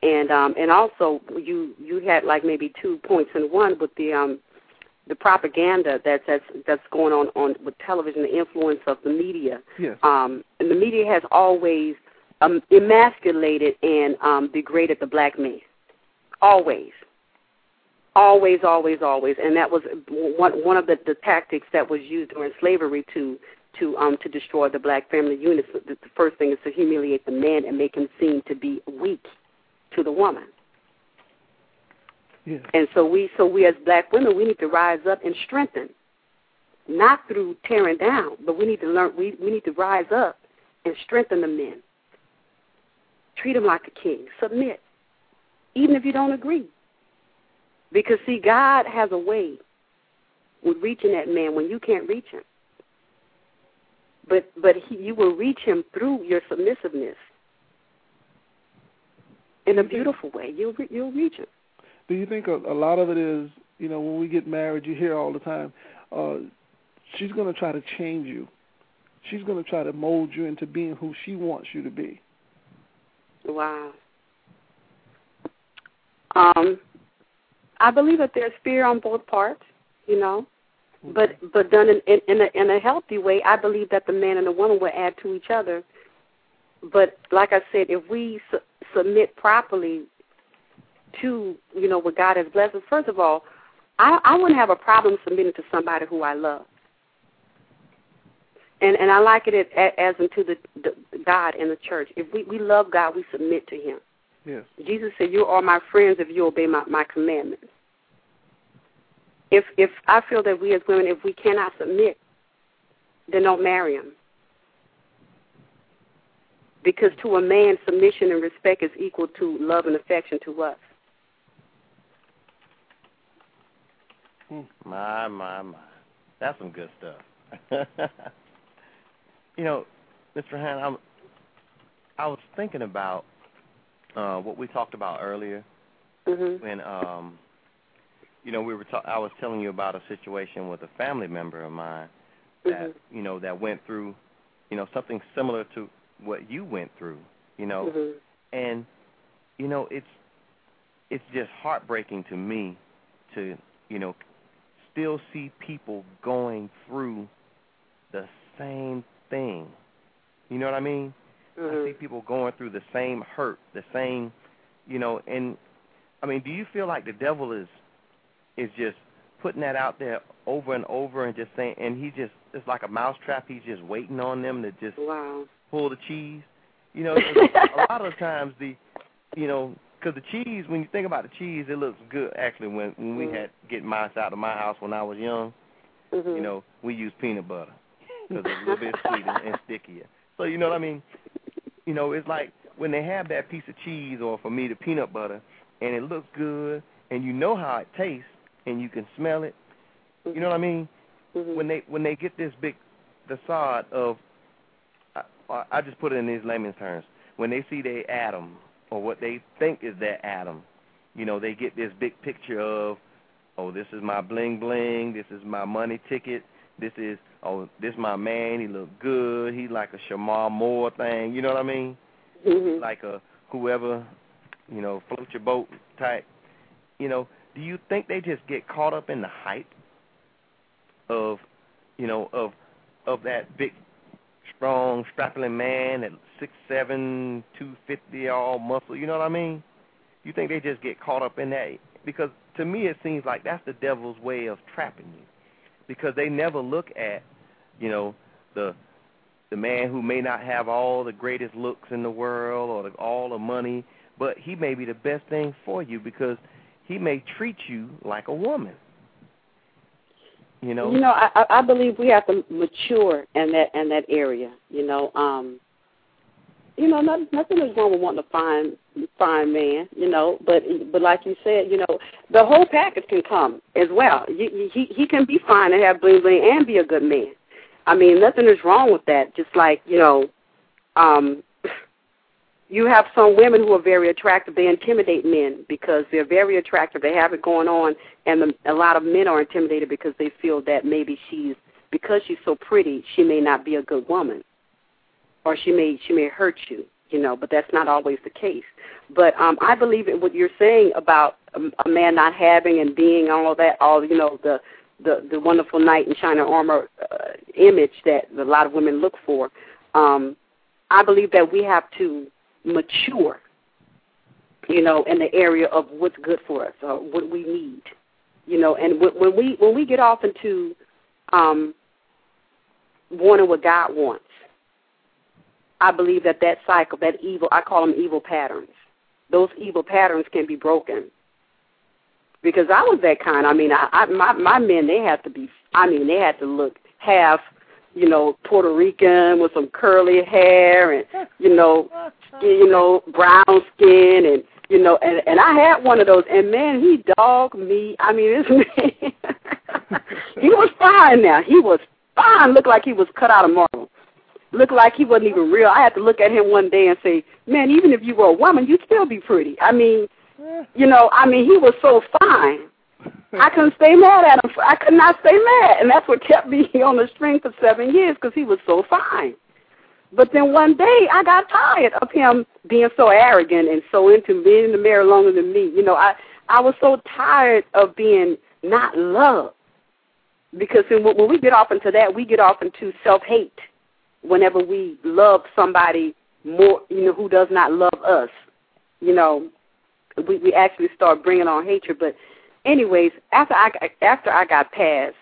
And um, and also you you had like maybe two points in one with the um, the propaganda that, that's that's going on, on with television, the influence of the media. Yes. Um, and the media has always um, emasculated and um, degraded the black man, always. Always, always, always, and that was one one of the, the tactics that was used during slavery to to um to destroy the black family unit. The first thing is to humiliate the man and make him seem to be weak to the woman. Yeah. And so we so we as black women, we need to rise up and strengthen, not through tearing down, but we need to learn. We we need to rise up and strengthen the men. Treat them like a king. Submit, even if you don't agree. Because, see, God has a way with reaching that man when you can't reach him. But but he, you will reach him through your submissiveness in a beautiful way. You'll, you'll reach him. Do you think a, a lot of it is, you know, when we get married, you hear all the time, uh, she's going to try to change you. She's going to try to mold you into being who she wants you to be. Wow. Um. I believe that there's fear on both parts, you know, but but done in, in, in, a, in a healthy way. I believe that the man and the woman will add to each other. But like I said, if we su- submit properly to, you know, what God has blessed us, first of all, I, I wouldn't have a problem submitting to somebody who I love. And and I like it as into the, the God and the church. If we, we love God, we submit to him. Yes. Jesus said, you are my friends if you obey my, my commandments. If if I feel that we as women, if we cannot submit, then don't marry him. Because to a man, submission and respect is equal to love and affection to us. My, my, my. That's some good stuff. You know, Mister Han, I'm, I was thinking about Uh, what we talked about earlier, mm-hmm. when um, you know we were ta- I was telling you about a situation with a family member of mine that mm-hmm. you know that went through, you know, something similar to what you went through, you know, mm-hmm. and you know it's it's just heartbreaking to me to you know still see people going through the same thing. You know what I mean? I see people going through the same hurt, the same, you know, and, I mean, do you feel like the devil is is just putting that out there over and over and just saying, and he just, it's like a mousetrap, he's just waiting on them to just wow. pull the cheese? You know, a lot of times the, you know, because the cheese, when you think about the cheese, it looks good. Actually, when, when we mm-hmm. had get mice out of my house when I was young, mm-hmm. you know, we used peanut butter because it's a little bit sweeter and stickier. So, you know what I mean? You know, it's like when they have that piece of cheese or, for me, the peanut butter, and it looks good, and you know how it tastes, and you can smell it. Mm-hmm. You know what I mean? Mm-hmm. When they when they get this big facade of, I, I just put it in these layman's terms, when they see their Adam or what they think is their Adam, you know, they get this big picture of, oh, this is my bling bling, this is my money ticket, this is, oh, this my man, he look good, he like a Shamar Moore thing, you know what I mean? Mm-hmm. Like a whoever, you know, float your boat type, you know, do you think they just get caught up in the hype of, you know, of of that big, strong, strapping man at six seven, two fifty, all muscle, you know what I mean? You think they just get caught up in that? Because to me it seems like that's the devil's way of trapping you, because they never look at, you know, the the man who may not have all the greatest looks in the world or the, all the money, but he may be the best thing for you because he may treat you like a woman. You know, you know, I, I believe we have to mature in that in that area. You know, um, you know, not, nothing is wrong with wanting a fine, fine man. You know, but but like you said, you know, the whole package can come as well. You, you, he he can be fine and have bling bling and be a good man. I mean, nothing is wrong with that. Just like, you know, um, you have some women who are very attractive. They intimidate men because they're very attractive. They have it going on, and the, a lot of men are intimidated because they feel that maybe she's, because she's so pretty, she may not be a good woman, or she may she may hurt you, you know, but that's not always the case. But um, I believe in what you're saying about a man not having and being all that, all, you know, the, the, the wonderful knight in China armor uh, image that a lot of women look for. Um, I believe that we have to mature, you know, in the area of what's good for us, or what we need, you know. And when we when we get off into um, wanting what God wants, I believe that that cycle, that evil, I call them evil patterns, those evil patterns can be broken. Because I was that kind. I mean, I, I my my men, they had to be, I mean, they had to look half, you know, Puerto Rican with some curly hair and, you know, skin, you know, brown skin, and, you know, and, and I had one of those. And, man, he dogged me. I mean, this man, he was fine now. He was fine. Looked like he was cut out of marble. Looked like he wasn't even real. I had to look at him one day and say, man, even if you were a woman, you'd still be pretty. I mean, you know, I mean, he was so fine. I couldn't stay mad at him. I could not stay mad, and that's what kept me on the string for seven years because he was so fine. But then one day I got tired of him being so arrogant and so into being in the mirror longer than me. You know, I, I was so tired of being not loved, because when we get off into that, we get off into self-hate whenever we love somebody more, you know, who does not love us, you know. We we actually start bringing on hatred. But anyways, after I after I got past,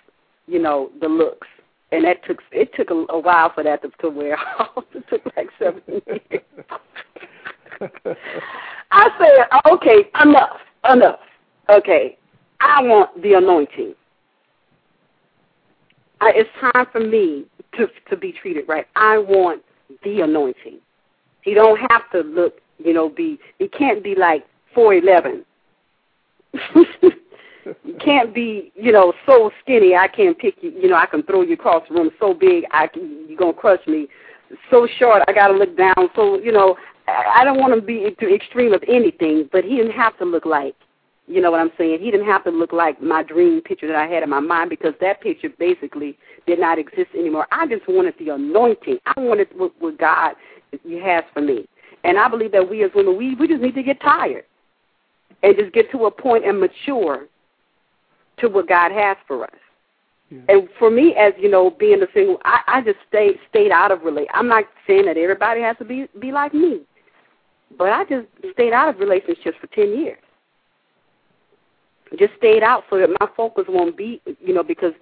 you know, the looks, and that took it took a, a while for that to, to wear off. It took like seven years. I said, okay, enough, enough. Okay, I want the anointing. I, it's time for me to to be treated right. I want the anointing. He don't have to look, you know, be. It can't be like four eleven. You can't be, you know, so skinny I can't pick you, you know, I can throw you across the room, so big I can, you're going to crush me, so short I got to look down, so, you know, I don't want to be too extreme of anything. But he didn't have to look like, you know what I'm saying, he didn't have to look like my dream picture that I had in my mind, because that picture basically did not exist anymore. I just wanted the anointing. I wanted what, what God has for me. And I believe that we as women, we, we just need to get tired and just get to a point and mature to what God has for us. Yeah. And for me, as you know, being a single, I, I just stayed stayed out of relate. I'm not saying that everybody has to be be like me, but I just stayed out of relationships for ten years. Just stayed out so that my focus won't be, you know, because,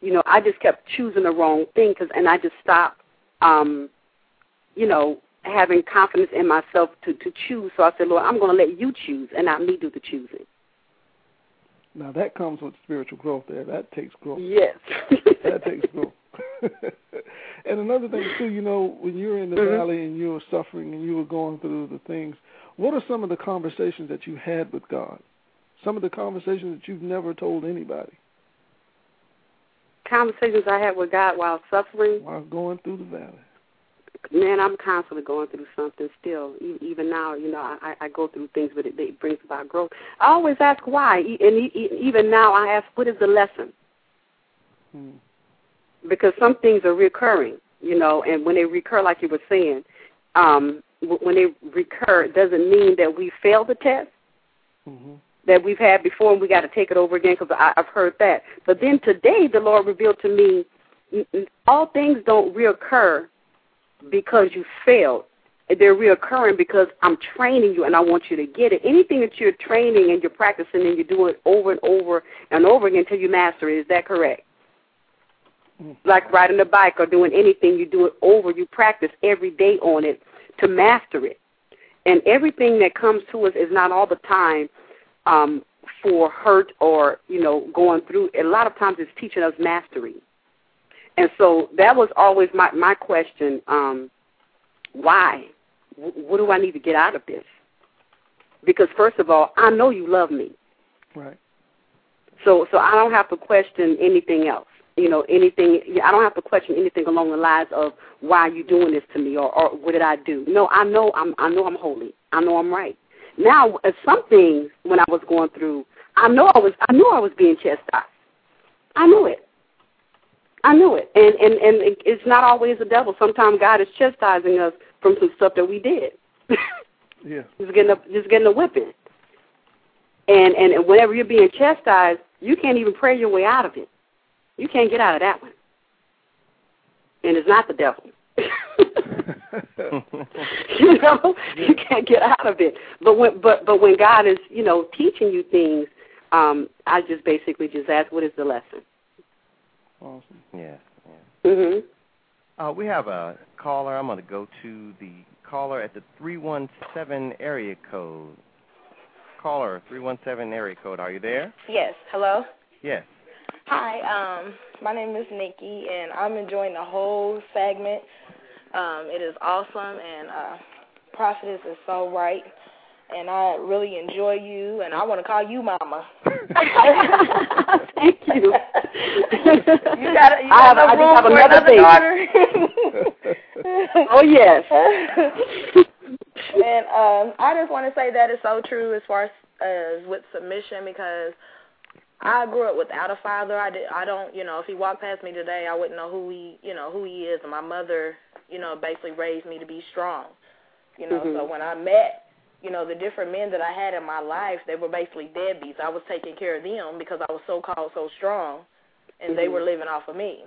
you know, I just kept choosing the wrong thing, cause, and I just stopped, um, you know, having confidence in myself to, to choose. So I said, Lord, I'm going to let you choose and not me do the choosing. Now, that comes with spiritual growth there. That takes growth. Yes. That takes growth. And another thing, too, you know, when you're in the mm-hmm. valley and you were suffering and you were going through the things, what are some of the conversations that you had with God? Some of the conversations that you've never told anybody? Conversations I had with God while suffering? While going through the valley. Man, I'm constantly going through something still. Even now, you know, I, I go through things, but it, it brings about growth. I always ask why, and even now I ask, what is the lesson? Hmm. Because some things are recurring, you know, and when they recur, like you were saying, um, when they recur, it doesn't mean that we failed the test mm-hmm. that we've had before and we got to take it over again, because I've heard that. But then today the Lord revealed to me all things don't reoccur because you failed. They're reoccurring because I'm training you and I want you to get it. Anything that you're training and you're practicing and you do it over and over and over again until you master it, is that correct? Like riding a bike or doing anything, you do it over. You practice every day on it to master it. And everything that comes to us is not all the time um, for hurt or, you know, going through. A lot of times it's teaching us mastery. And so that was always my, my question, um, why? W- what do I need to get out of this? Because, first of all, I know you love me. Right. So so I don't have to question anything else. You know, anything, I don't have to question anything along the lines of why are you doing this to me or, or what did I do? No, I know I'm I know I'm holy. I know I'm right. Now, some things when I was going through, I know I was I knew I was being chastised. I knew it. I knew it. And, and, and it's not always the devil. Sometimes God is chastising us from some stuff that we did. Yeah. Just getting a, just getting a whipping. And, and and whenever you're being chastised, you can't even pray your way out of it. You can't get out of that one. And it's not the devil. You know, you can't get out of it. But when, but, but when God is, you know, teaching you things, um, I just basically just ask, what is the lesson? Awesome. Yeah. yeah. Mm-hmm. Uh, we have a caller. I'm going to go to the caller at the three one seven area code. Caller, three one seven area code. Are you there? Yes. Hello? Yes. Hi, um, my name is Nikki, and I'm enjoying the whole segment. Um, it is awesome, and uh, Prophetess is so right, and I really enjoy you, and I want to call you Mama. Thank you. You got a, you got I have, no room I for another, another daughter. Oh, yes. And um, I just want to say that is so true as far as uh, with submission, because I grew up without a father. I, did, I don't, you know, if he walked past me today, I wouldn't know who he, you know, who he is. And my mother, you know, basically raised me to be strong, you know. Mm-hmm. So when I met, you know, the different men that I had in my life, they were basically deadbeats. I was taking care of them because I was so-called so strong, and mm-hmm. they were living off of me.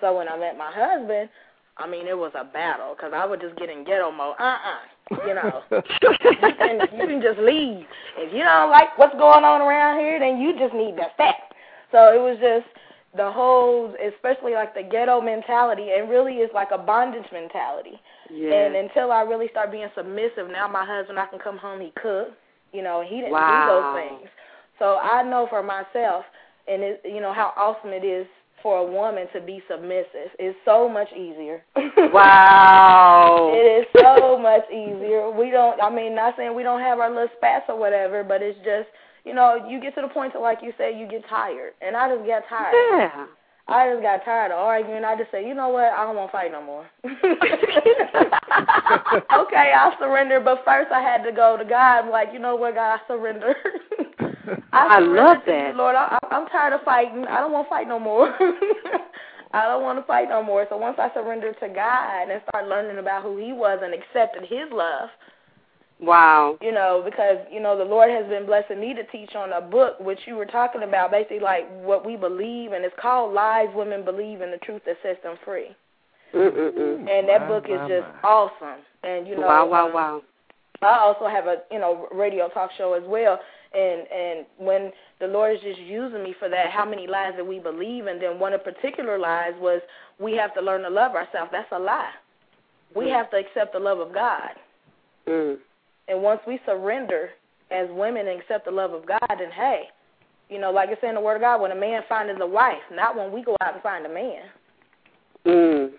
So when I met my husband, I mean, it was a battle because I would just get in ghetto mode, uh-uh. You know, you, can, you can just leave. If you don't like what's going on around here, then you just need to step. So it was just the whole, especially like the ghetto mentality, and really is like a bondage mentality. Yeah. And until I really start being submissive, now my husband, I can come home, he cook. You know, he didn't wow. do those things. So I know for myself, and it, you know, how awesome it is for a woman to be submissive. Is so much easier. Wow. It is so much easier. We don't, I mean, not saying we don't have our little spats or whatever, but it's just, you know, you get to the point to, like you say, you get tired. And I just got tired. Yeah. I just got tired of arguing. I just said, you know what, I don't want to fight no more. Okay, I'll surrender. But first I had to go to God, like, you know what, God, I surrender. I, I love that. You, Lord, I, I'm tired of fighting. I don't want to fight no more. I don't want to fight no more. So once I surrendered to God and started learning about who he was and accepted his love, wow. You know, because, you know, the Lord has been blessing me to teach on a book, which you were talking about, basically like what we believe, and it's called Lies Women Believe in the Truth That Sets Them Free. Mm-mm-mm. And that wow, book is wow, just wow. awesome. And, you know, wow, wow, wow. I also have a, you know, radio talk show as well. And and when the Lord is just using me for that, how many lies that we believe, and then one of particular lies was we have to learn to love ourselves. That's a lie. We have to accept the love of God. Mm. And once we surrender as women and accept the love of God, then, hey, you know, like it's in the Word of God, when a man finds a wife, not when we go out and find a man. Mm.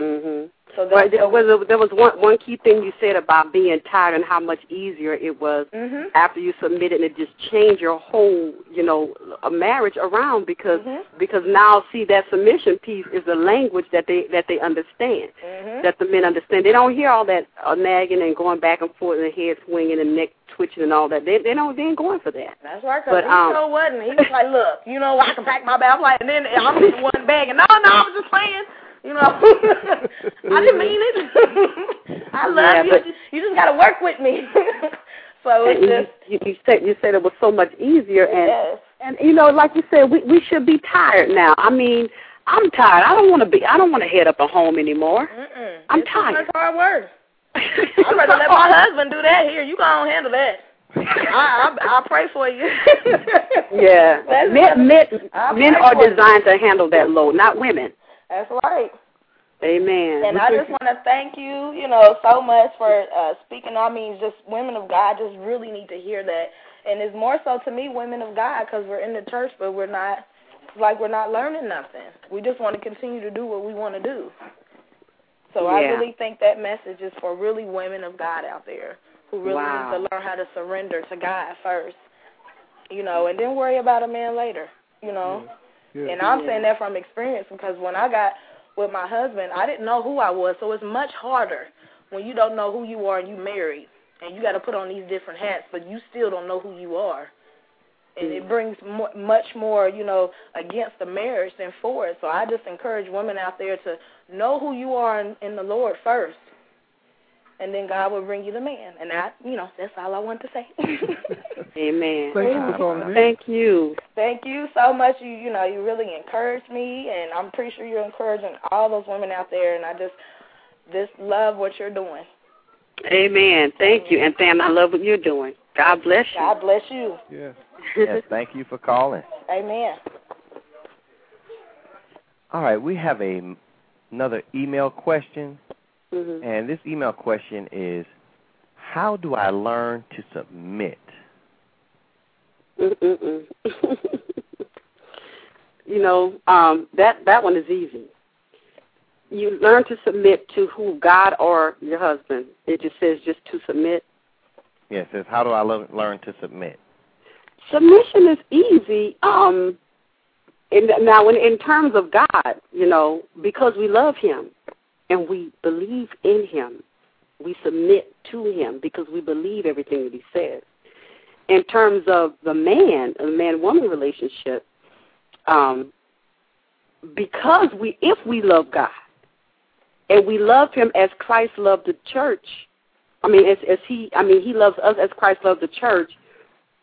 Mm-hmm. So well, there was, there was one, one key thing you said about being tired and how much easier it was mm-hmm. after you submitted, and it just changed your whole, you know, a marriage around because mm-hmm. because now, see, that submission piece is the language that they that they understand, mm-hmm. that the men understand. They don't hear all that uh, nagging and going back and forth and the head swinging and neck twitching and all that. They they don't they ain't going for that. That's right. But he um, so wasn't. He was like, look, you know, I can pack my bag. I'm like, and then I'm just one bag. And no, no, I'm just playing. You know, I didn't mean it. I love yeah, you. You just got to work with me. So it's just, you, you, said, you said it was so much easier. And, yes. and you know, like you said, we, we should be tired now. I mean, I'm tired. I don't want to be. I don't want to head up a home anymore. Mm-mm. I'm it's tired. It's hard work. I'd rather let my husband do that. Here, you gonna handle that. I, I, I'll pray for you. Yeah, that's men men, men are designed you. to handle that load, not women. That's right. Amen. And I just want to thank you, you know, so much for uh, speaking. I mean, just women of God just really need to hear that, and it's more so to me, women of God, because we're in the church, but we're not like we're not learning nothing. We just want to continue to do what we want to do. So yeah. I really think that message is for really women of God out there who really wow. need to learn how to surrender to God first, you know, and then worry about a man later, you know. Yeah. Yeah. And I'm yeah. saying that from experience because when I got with my husband, I didn't know who I was, so it's much harder when you don't know who you are and you married and you got to put on these different hats, but you still don't know who you are. And it brings more, much more, you know, against the marriage than for it. So I just encourage women out there to know who you are in, in the Lord first, and then God will bring you the man. And, I, you know, that's all I want to say. Amen. Thank you, Thank you. Thank you so much. You, you know, you really encouraged me, and I'm pretty sure you're encouraging all those women out there, and I just just love what you're doing. Amen. Thank Amen. you. And, Sam, I love what you're doing. God bless you. God bless you. Yes. Yes, thank you for calling. Amen. All right, we have a, another email question. Mm-hmm. And this email question is, how do I learn to submit? Mm-mm-mm. You know, um, that, that one is easy. You learn to submit to who, God or your husband. It just says just to submit. Yeah, it says, how do I lo- learn to submit? Submission is easy. Um, in, now, in, in terms of God, you know, because we love him and we believe in him, we submit to him because we believe everything that he says. In terms of the man, the man-woman relationship, um, because we, if we love God and we love him as Christ loved the church, I mean, as, as he, I mean, he loves us as Christ loved the church,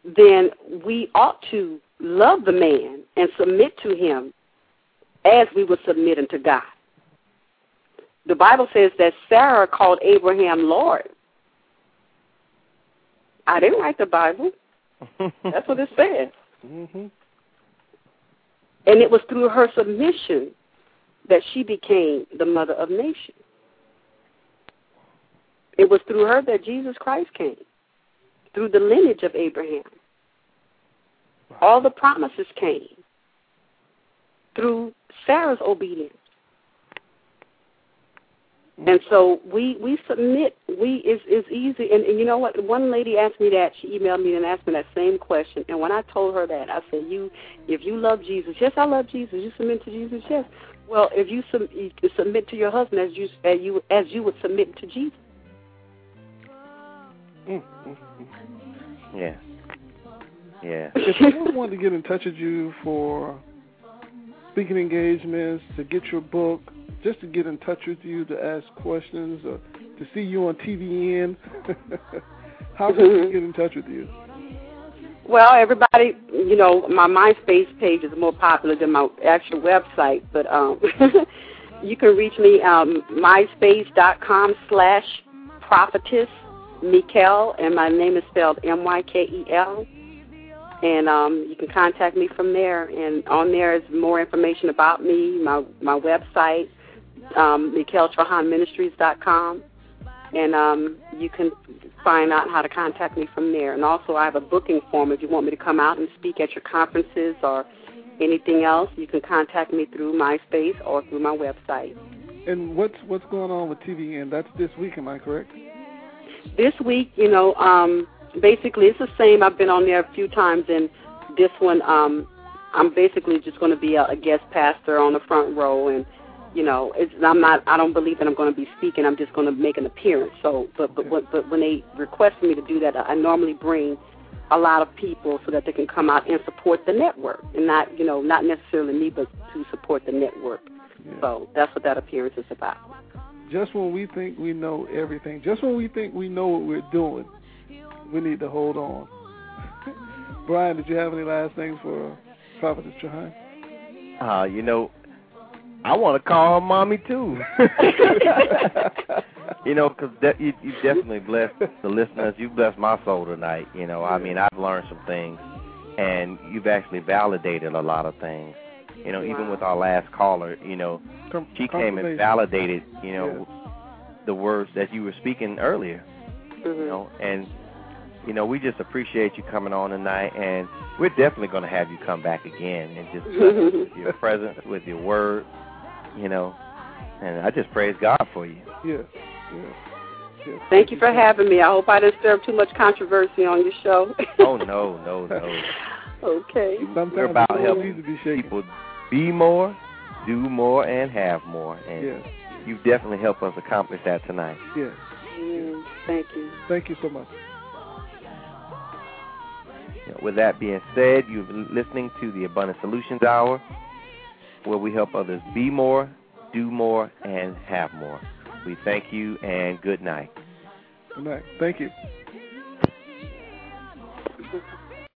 then we ought to love the man and submit to him as we would submit unto God. The Bible says that Sarah called Abraham Lord. I didn't write the Bible. That's what it says. Mm-hmm. And it was through her submission that she became the mother of nations. It was through her that Jesus Christ came. Through the lineage of Abraham. All the promises came through Sarah's obedience. And so we, we submit, we is is easy. And, and you know what? One lady asked me that. She emailed me and asked me that same question. And when I told her that, I said, "You, if you love Jesus, yes, I love Jesus. You submit to Jesus, yes. Well, if you, sub, you submit to your husband as you as you as you would submit to Jesus." Mm, mm, mm. Yeah. Yeah. If someone wanted to get in touch with you for speaking engagements, to get your book, just to get in touch with you, to ask questions, or to see you on T V N, how can we get in touch with you? Well, everybody, you know, my MySpace page is more popular than my actual website, but um, you can reach me um, myspace.com slash prophetess. Mykel, and my name is spelled M Y K E L, and um, you can contact me from there, and on there is more information about me, my my website, um, Mykel Trahan Ministries dot com, and um, you can find out how to contact me from there. And also I have a booking form if you want me to come out and speak at your conferences or anything else. You can contact me through MySpace or through my website. And what's, what's going on with T V N? That's this week, am I correct? This week, you know, um, basically it's the same. I've been on there a few times, and this one um, I'm basically just going to be a, a guest pastor on the front row, and you know, it's, I'm not. I don't believe that I'm going to be speaking. I'm just going to make an appearance. So, but but, but but when they request me to do that, I normally bring a lot of people so that they can come out and support the network, and not you know, not necessarily me, but to support the network. Yeah. So that's what that appearance is about. just when we think we know everything, just when we think we know what we're doing, we need to hold on. Brian, did you have any last things for Prophetess Trahan? Uh, you know, I want to call her mommy, too. You know, because de- you, you definitely blessed the listeners. You blessed my soul tonight. You know, I mean, I've learned some things, and you've actually validated a lot of things. You know, wow. Even with our last caller, you know, Com- she came and validated, you know, yes. the words that you were speaking earlier. Mm-hmm. You know, and, you know, we just appreciate you coming on tonight, and we're definitely going to have you come back again and just with your presence, with your word, you know, and I just praise God for you. Yes, yes. yes. Thank you for having me. I hope I didn't stir up too much controversy on your show. Oh, no, no, no. Okay. Sometimes we're about helping people be more, do more, and have more, and yes. you definitely helped us accomplish that tonight. Yes. Mm, thank you. Thank you so much. With that being said, you're listening to the Abundant Solutions Hour, where we help others be more, do more, and have more. We thank you, and good night. Good night. Thank you.